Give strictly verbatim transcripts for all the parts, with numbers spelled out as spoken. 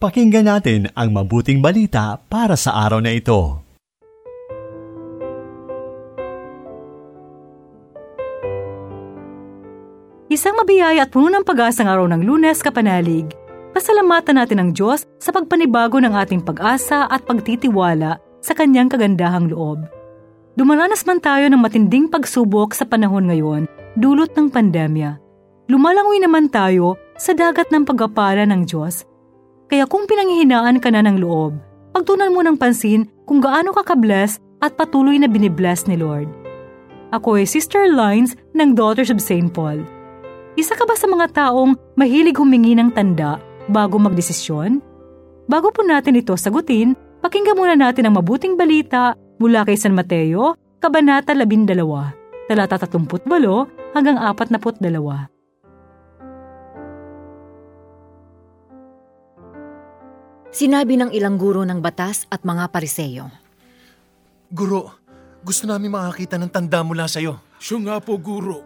Pakinggan natin ang mabuting balita para sa araw na ito. Isang mabiyaya at puno ng pag-asang araw ng Lunes, kapanalig. Pasalamatan natin ang Diyos sa pagpanibago ng ating pag-asa at pagtitiwala sa Kanyang kagandahang loob. Dumaranas man tayo ng matinding pagsubok sa panahon ngayon, dulot ng pandemya. Lumalangoy naman tayo sa dagat ng pagpapala ng Diyos. Kaya kung pinanghihinaan ka na ng loob, pagtunan mo ng pansin kung gaano ka ka-bless at patuloy na binibless ni Lord. Ako ay Sister Lines ng Daughters of Saint Paul. Isa ka ba sa mga taong mahilig humingi ng tanda bago magdesisyon? Bago po natin ito sagutin, pakinggan muna natin ang mabuting balita mula kay San Mateo, Kabanata labindalawa, talata tatlumpu't walo hanggang apatnapu't dalawa. Sinabi ng ilang guro ng batas at mga pariseyo, "Guro, gusto namin makakita ng tanda mula sa iyo." "Siyo nga po, Guro,"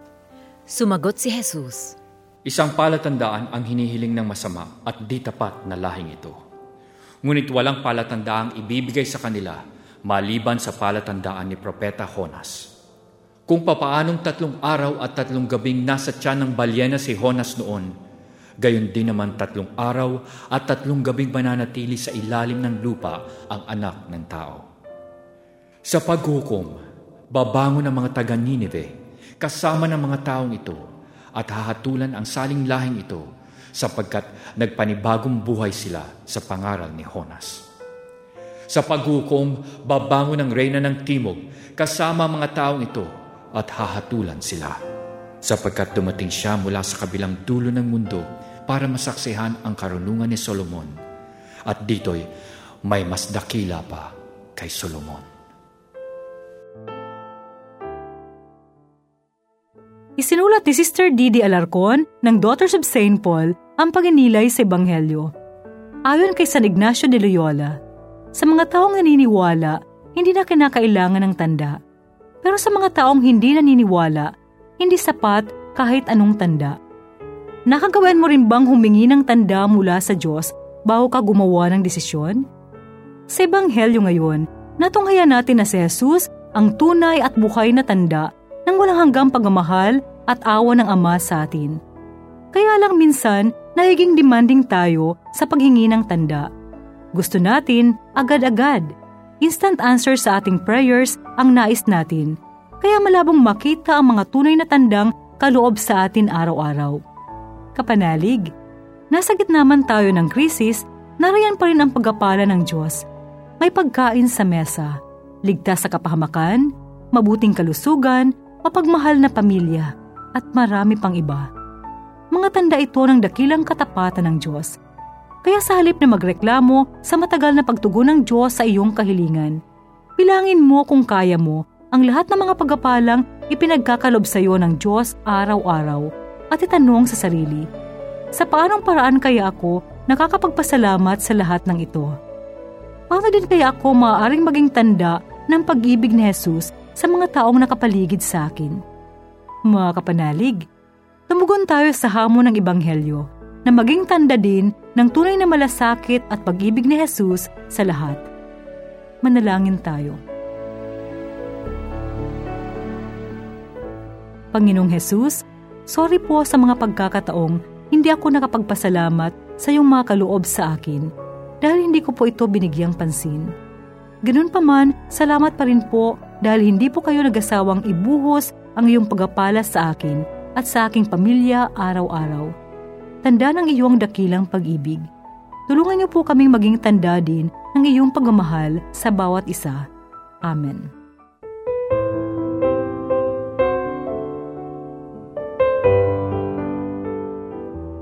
sumagot si Jesus. "Isang palatandaan ang hinihiling ng masama at di tapat na lahing ito. Ngunit walang palatandaang ibibigay sa kanila maliban sa palatandaan ni Propeta Jonas. Kung papaanong tatlong araw at tatlong gabing nasa tiyan ng balyena si Jonas noon, gayon din naman tatlong araw at tatlong gabing mananatili sa ilalim ng lupa ang anak ng tao. Sa paghukom, babangon ang mga taga Ninive kasama ng mga taong ito at hahatulan ang saling lahing ito sapagkat nagpanibagong buhay sila sa pangaral ni Jonas. Sa paghukom, babangon ang reyna ng Timog kasama mga taong ito at hahatulan sila sapagkat dumating siya mula sa kabilang dulo ng mundo para masaksihan ang karunungan ni Solomon, at dito'y may mas dakila pa kay Solomon." Isinulat ni Sister Didi Alarcon ng Daughters of Saint Paul ang pag-inilay sa Ebanghelyo. Ayon kay San Ignacio de Loyola, sa mga taong naniniwala, hindi na kinakailangan ng tanda. Pero sa mga taong hindi naniniwala, hindi sapat kahit anong tanda. Nakagawain mo rin bang humingi ng tanda mula sa Diyos bago ka gumawa ng desisyon? Sa Ebanghelyo ngayon, natunghaya natin na si Jesus ang tunay at buhay na tanda ng walang hanggang pagmamahal at awa ng Ama sa atin. Kaya lang minsan, nagiging demanding tayo sa paghingi ng tanda. Gusto natin agad-agad. Instant answer sa ating prayers ang nais natin. Kaya malabong makita ang mga tunay na tandang kaloob sa atin araw-araw. Kapanalig, nasa gitna man tayo ng krisis, narayan pa rin ang pagpapala ng Diyos. May pagkain sa mesa, ligtas sa kapahamakan, mabuting kalusugan, mapagmahal na pamilya, at marami pang iba. Mga tanda ito ng dakilang katapatan ng Diyos. Kaya sa halip na magreklamo sa matagal na pagtugon ng Diyos sa iyong kahilingan, bilangin mo kung kaya mo ang lahat ng mga pagpapalang ipinagkakalob sa iyo ng Diyos araw-araw. At itanong sa sarili, sa paanong paraan kaya ako nakakapagpasalamat sa lahat ng ito? Paano din kaya ako maaaring maging tanda ng pag-ibig ni Jesus sa mga taong nakapaligid sa akin? Mga kapanalig, tumugon tayo sa hamon ng Ebanghelyo na maging tanda din ng tunay na malasakit at pag-ibig ni Jesus sa lahat. Manalangin tayo. Panginoong Jesus, sorry po sa mga pagkakataong hindi ako nakapagpasalamat sa iyong mga kaloob sa akin dahil hindi ko po ito binigyang pansin. Ganun pa man, salamat pa rin po dahil hindi po kayo nag-asawang ibuhos ang iyong pagpapala sa akin at sa aking pamilya araw-araw. Tanda ng iyong dakilang pag-ibig. Tulungan niyo po kaming maging tanda din ng iyong pagmamahal sa bawat isa. Amen.